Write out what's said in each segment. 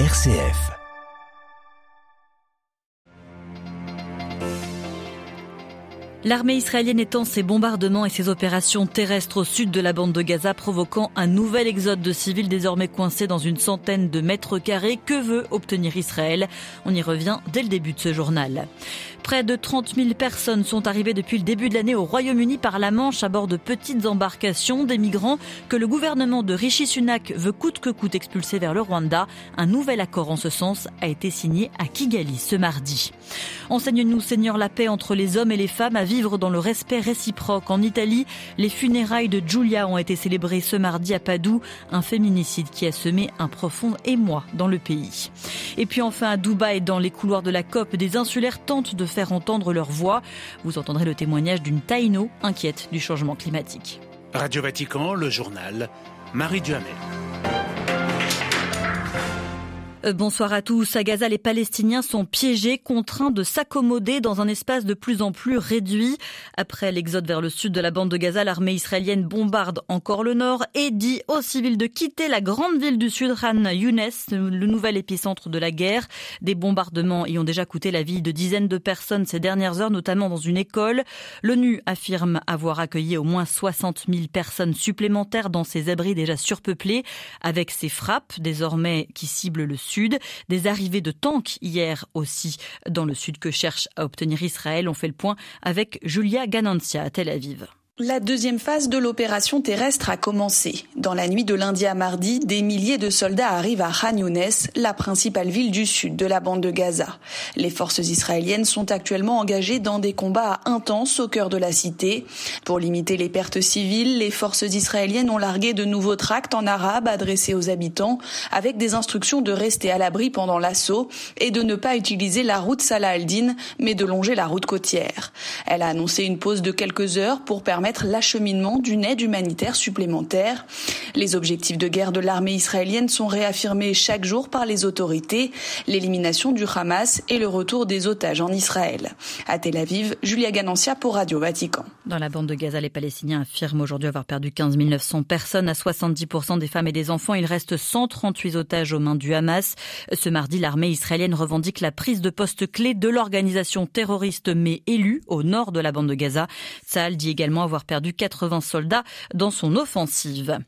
RCF. L'armée israélienne étend ses bombardements et ses opérations terrestres au sud de la bande de Gaza, provoquant un nouvel exode de civils désormais coincés dans une centaine de mètres carrés. Que veut obtenir Israël ? On y revient dès le début de ce journal. Près de 30 000 personnes sont arrivées depuis le début de l'année au Royaume-Uni par la Manche à bord de petites embarcations, des migrants que le gouvernement de Rishi Sunak veut coûte que coûte expulser vers le Rwanda. Un nouvel accord en ce sens a été signé à Kigali ce mardi. Enseigne-nous, Seigneur, la paix entre les hommes et les femmes à vivre dans le respect réciproque. En Italie, les funérailles de Giulia ont été célébrées ce mardi à Padoue, un féminicide qui a semé un profond émoi dans le pays. Et puis enfin à Dubaï, dans les couloirs de la COP, des insulaires tentent de faire entendre leur voix. Vous entendrez le témoignage d'une Taïno inquiète du changement climatique. Radio Vatican, le journal, Marie Duhamel. Bonsoir à tous. À Gaza, les Palestiniens sont piégés, contraints de s'accommoder dans un espace de plus en plus réduit. Après l'exode vers le sud de la bande de Gaza, l'armée israélienne bombarde encore le nord et dit aux civils de quitter la grande ville du sud, Khan Younes, le nouvel épicentre de la guerre. Des bombardements y ont déjà coûté la vie de dizaines de personnes ces dernières heures, notamment dans une école. L'ONU affirme avoir accueilli au moins 60 000 personnes supplémentaires dans ces abris déjà surpeuplés, avec ces frappes désormais qui ciblent le sud. Des arrivées de tanks hier aussi dans le sud que cherche à obtenir Israël. On fait le point avec Julia Ganancia à Tel Aviv. La deuxième phase de l'opération terrestre a commencé. Dans la nuit de lundi à mardi, des milliers de soldats arrivent à Khan Younes, la principale ville du sud de la bande de Gaza. Les forces israéliennes sont actuellement engagées dans des combats intenses au cœur de la cité. Pour limiter les pertes civiles, les forces israéliennes ont largué de nouveaux tracts en arabe adressés aux habitants, avec des instructions de rester à l'abri pendant l'assaut et de ne pas utiliser la route Salah al-Din, mais de longer la route côtière. Elle a annoncé une pause de quelques heures pour permettre l'acheminement d'une aide humanitaire supplémentaire. Les objectifs de guerre de l'armée israélienne sont réaffirmés chaque jour par les autorités, l'élimination du Hamas et le retour des otages en Israël. À Tel Aviv, Julia Ganancia pour Radio Vatican. Dans la bande de Gaza, les Palestiniens affirment aujourd'hui avoir perdu 15 900 personnes, à 70% des femmes et des enfants. Il reste 138 otages aux mains du Hamas. Ce mardi, l'armée israélienne revendique la prise de poste clé de l'organisation terroriste mais élue au nord de la bande de Gaza. Tsahal dit également avoir perdu 80 soldats dans son offensive.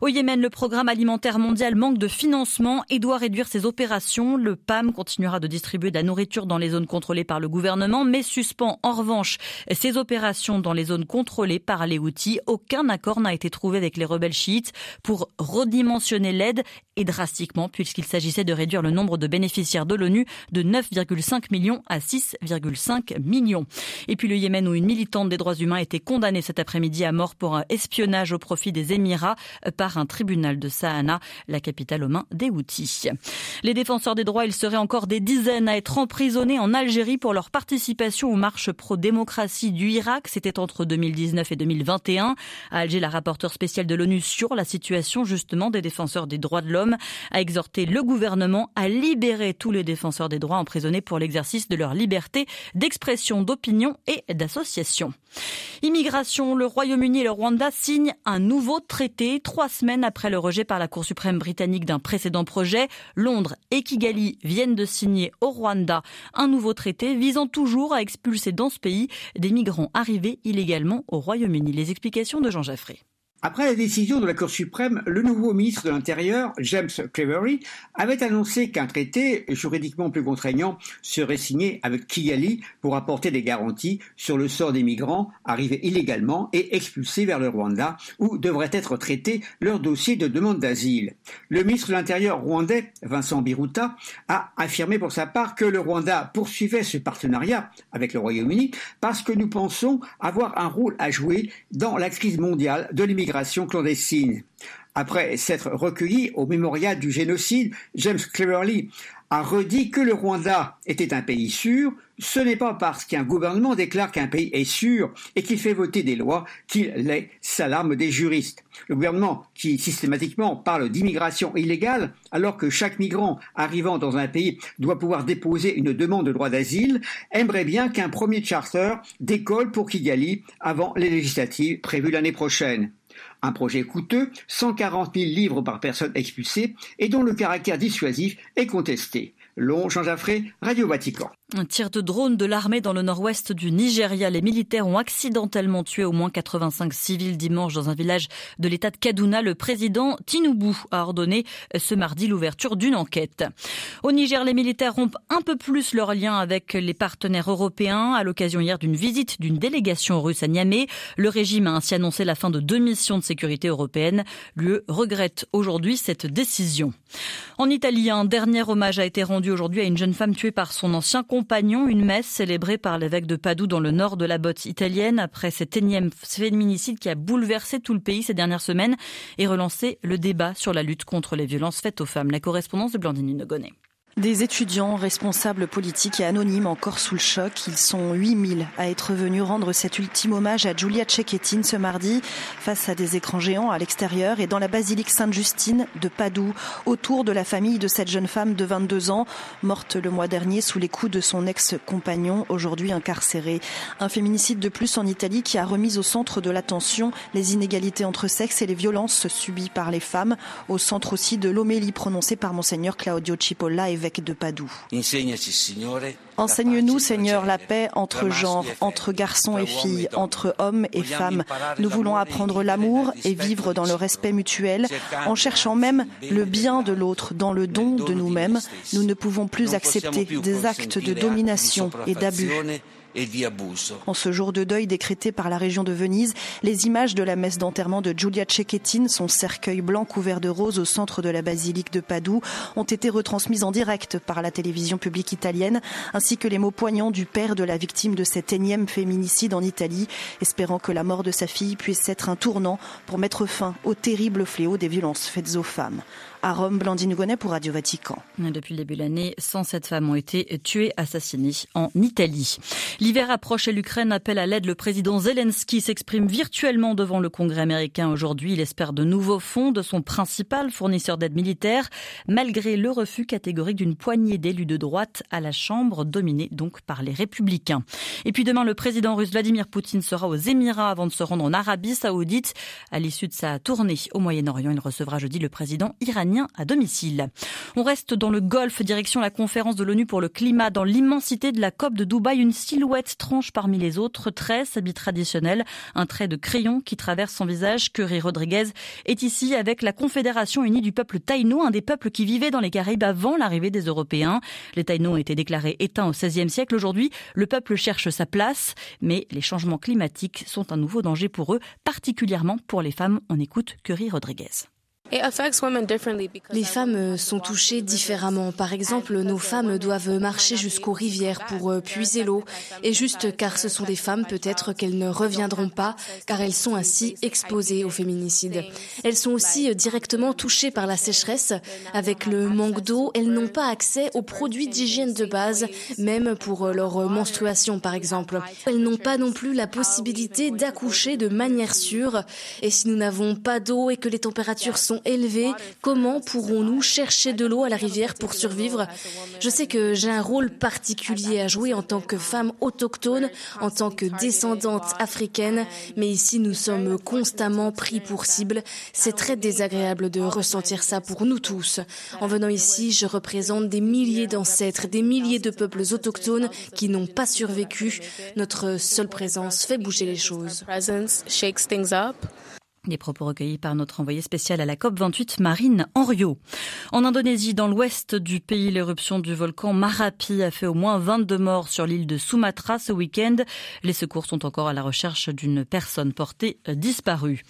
Au Yémen, le programme alimentaire mondial manque de financement et doit réduire ses opérations. Le PAM continuera de distribuer de la nourriture dans les zones contrôlées par le gouvernement, mais suspend en revanche ses opérations dans les zones contrôlées par les Houthis. Aucun accord n'a été trouvé avec les rebelles chiites pour redimensionner l'aide, et drastiquement, puisqu'il s'agissait de réduire le nombre de bénéficiaires de l'ONU de 9,5 millions à 6,5 millions. Et puis le Yémen, où une militante des droits humains a été condamnée cet après-midi à mort pour un espionnage au profit des Émirats par un tribunal de Sanaa, la capitale aux mains des Houthis. Les défenseurs des droits, ils seraient encore des dizaines à être emprisonnés en Algérie pour leur participation aux marches pro-démocratie du Irak. C'était entre 2019 et 2021. À Alger, la rapporteure spéciale de l'ONU sur la situation justement des défenseurs des droits de l'homme a exhorté le gouvernement à libérer tous les défenseurs des droits emprisonnés pour l'exercice de leur liberté d'expression, d'opinion et d'association. Immigration. Le Royaume-Uni et le Rwanda signent un nouveau traité 3 semaines après le rejet par la Cour suprême britannique d'un précédent projet. Londres et Kigali viennent de signer au Rwanda un nouveau traité visant toujours à expulser dans ce pays des migrants arrivés illégalement au Royaume-Uni. Les explications de Jean Jaffré. Après la décision de la Cour suprême, le nouveau ministre de l'Intérieur, James Cleverly, avait annoncé qu'un traité juridiquement plus contraignant serait signé avec Kigali pour apporter des garanties sur le sort des migrants arrivés illégalement et expulsés vers le Rwanda, où devraient être traités leurs dossiers de demande d'asile. Le ministre de l'Intérieur rwandais, Vincent Biruta, a affirmé pour sa part que le Rwanda poursuivait ce partenariat avec le Royaume-Uni parce que nous pensons avoir un rôle à jouer dans la crise mondiale de l'immigration clandestine. Après s'être recueilli au mémorial du génocide, James Cleverly a redit que le Rwanda était un pays sûr. Ce n'est pas parce qu'un gouvernement déclare qu'un pays est sûr et qu'il fait voter des lois qu'il est, s'alarme des juristes. Le gouvernement qui systématiquement parle d'immigration illégale, alors que chaque migrant arrivant dans un pays doit pouvoir déposer une demande de droit d'asile, aimerait bien qu'un premier charter décolle pour Kigali avant les législatives prévues l'année prochaine. Un projet coûteux, 140 000 livres par personne expulsée et dont le caractère dissuasif est contesté. Long, Jean Jaffré, Radio Vatican. Un tir de drone de l'armée dans le nord-ouest du Nigeria. Les militaires ont accidentellement tué au moins 85 civils dimanche dans un village de l'État de Kaduna. Le président Tinubu a ordonné ce mardi l'ouverture d'une enquête. Au Niger, les militaires rompent un peu plus leurs liens avec les partenaires européens. À l'occasion hier d'une visite d'une délégation russe à Niamey, le régime a ainsi annoncé la fin de 2 missions de sécurité européenne. L'UE regrette aujourd'hui cette décision. En Italie, un dernier hommage a été rendu aujourd'hui à une jeune femme tuée par son ancien compagnon, une messe célébrée par l'évêque de Padoue dans le nord de la botte italienne après cet énième féminicide qui a bouleversé tout le pays ces dernières semaines et relancé le débat sur la lutte contre les violences faites aux femmes. La correspondance de Blandine Nogonet. Des étudiants, responsables politiques et anonymes encore sous le choc. Ils sont 8000 à être venus rendre cet ultime hommage à Giulia Cecchettin ce mardi face à des écrans géants à l'extérieur et dans la basilique Sainte-Justine de Padoue, autour de la famille de cette jeune femme de 22 ans, morte le mois dernier sous les coups de son ex-compagnon, aujourd'hui incarcéré. Un féminicide de plus en Italie qui a remis au centre de l'attention les inégalités entre sexes et les violences subies par les femmes, au centre aussi de l'homélie prononcée par monseigneur Claudio Cipolla et de Padoue. Enseigne-nous, Seigneur, la paix entre genres, entre garçons et filles, entre hommes et femmes. Nous voulons apprendre l'amour et vivre dans le respect mutuel, en cherchant même le bien de l'autre, dans le don de nous-mêmes. Nous ne pouvons plus accepter des actes de domination et d'abus. En ce jour de deuil décrété par la région de Venise, les images de la messe d'enterrement de Giulia Cecchettin, son cercueil blanc couvert de roses au centre de la basilique de Padoue, ont été retransmises en direct par la télévision publique italienne, ainsi que les mots poignants du père de la victime de cet énième féminicide en Italie, espérant que la mort de sa fille puisse être un tournant pour mettre fin au terrible fléau des violences faites aux femmes. À Rome, Blandine Gonnet pour Radio Vatican. Depuis le début de l'année, 107 femmes ont été tuées, assassinées en Italie. L'hiver approche et l'Ukraine appelle à l'aide. Le président Zelensky s'exprime virtuellement devant le Congrès américain aujourd'hui. Il espère de nouveaux fonds de son principal fournisseur d'aide militaire, malgré le refus catégorique d'une poignée d'élus de droite à la Chambre, dominée donc par les Républicains. Et puis demain, le président russe Vladimir Poutine sera aux Émirats avant de se rendre en Arabie Saoudite. À l'issue de sa tournée au Moyen-Orient, il recevra jeudi le président iranien à domicile. On reste dans le Golfe, direction la conférence de l'ONU pour le climat. Dans l'immensité de la COP de Dubaï, une silhouette tranche parmi les autres. 13 habits traditionnels, un trait de crayon qui traverse son visage. Curie Rodriguez est ici avec la Confédération unie du peuple Taïno, un des peuples qui vivaient dans les Caraïbes avant l'arrivée des Européens. Les Taïno ont été déclarés éteints au XVIe siècle. Aujourd'hui, le peuple cherche sa place, mais les changements climatiques sont un nouveau danger pour eux, particulièrement pour les femmes. On écoute Curie Rodriguez. Les femmes sont touchées différemment. Par exemple, nos femmes doivent marcher jusqu'aux rivières pour puiser l'eau. Et juste car ce sont des femmes, peut-être qu'elles ne reviendront pas, car elles sont ainsi exposées au féminicide. Elles sont aussi directement touchées par la sécheresse. Avec le manque d'eau, elles n'ont pas accès aux produits d'hygiène de base, même pour leur menstruation, par exemple. Elles n'ont pas non plus la possibilité d'accoucher de manière sûre. Et si nous n'avons pas d'eau et que les températures sont élevés, comment pourrons-nous chercher de l'eau à la rivière pour survivre? Je sais que j'ai un rôle particulier à jouer en tant que femme autochtone, en tant que descendante africaine, mais ici nous sommes constamment pris pour cible. C'est très désagréable de ressentir ça pour nous tous. En venant ici, je représente des milliers d'ancêtres, des milliers de peuples autochtones qui n'ont pas survécu. Notre seule présence fait bouger les choses. Des propos recueillis par notre envoyée spéciale à la COP28, Marine Henriot. En Indonésie, dans l'ouest du pays, l'éruption du volcan Marapi a fait au moins 22 morts sur l'île de Sumatra ce week-end. Les secours sont encore à la recherche d'une personne portée disparue.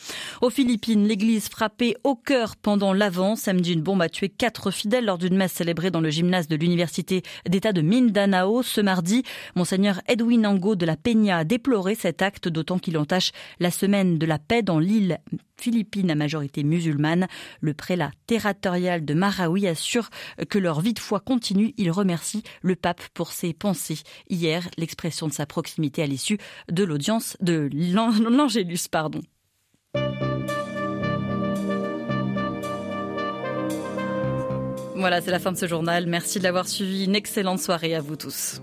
Aux Philippines, l'église frappée au cœur pendant l'Avent. Samedi, une bombe a tué 4 fidèles lors d'une messe célébrée dans le gymnase de l'université d'État de Mindanao. Ce mardi, monseigneur Edwin Angot de la Peña a déploré cet acte, d'autant qu'il entache la semaine de la paix dans l'île philippine à majorité musulmane. Le prélat territorial de Marawi assure que leur vie de foi continue. Il remercie le pape pour ses pensées. Hier, l'expression de sa proximité à l'issue de l'audience de l'Angélus. Voilà, c'est la fin de ce journal. Merci de l'avoir suivi. Une excellente soirée à vous tous.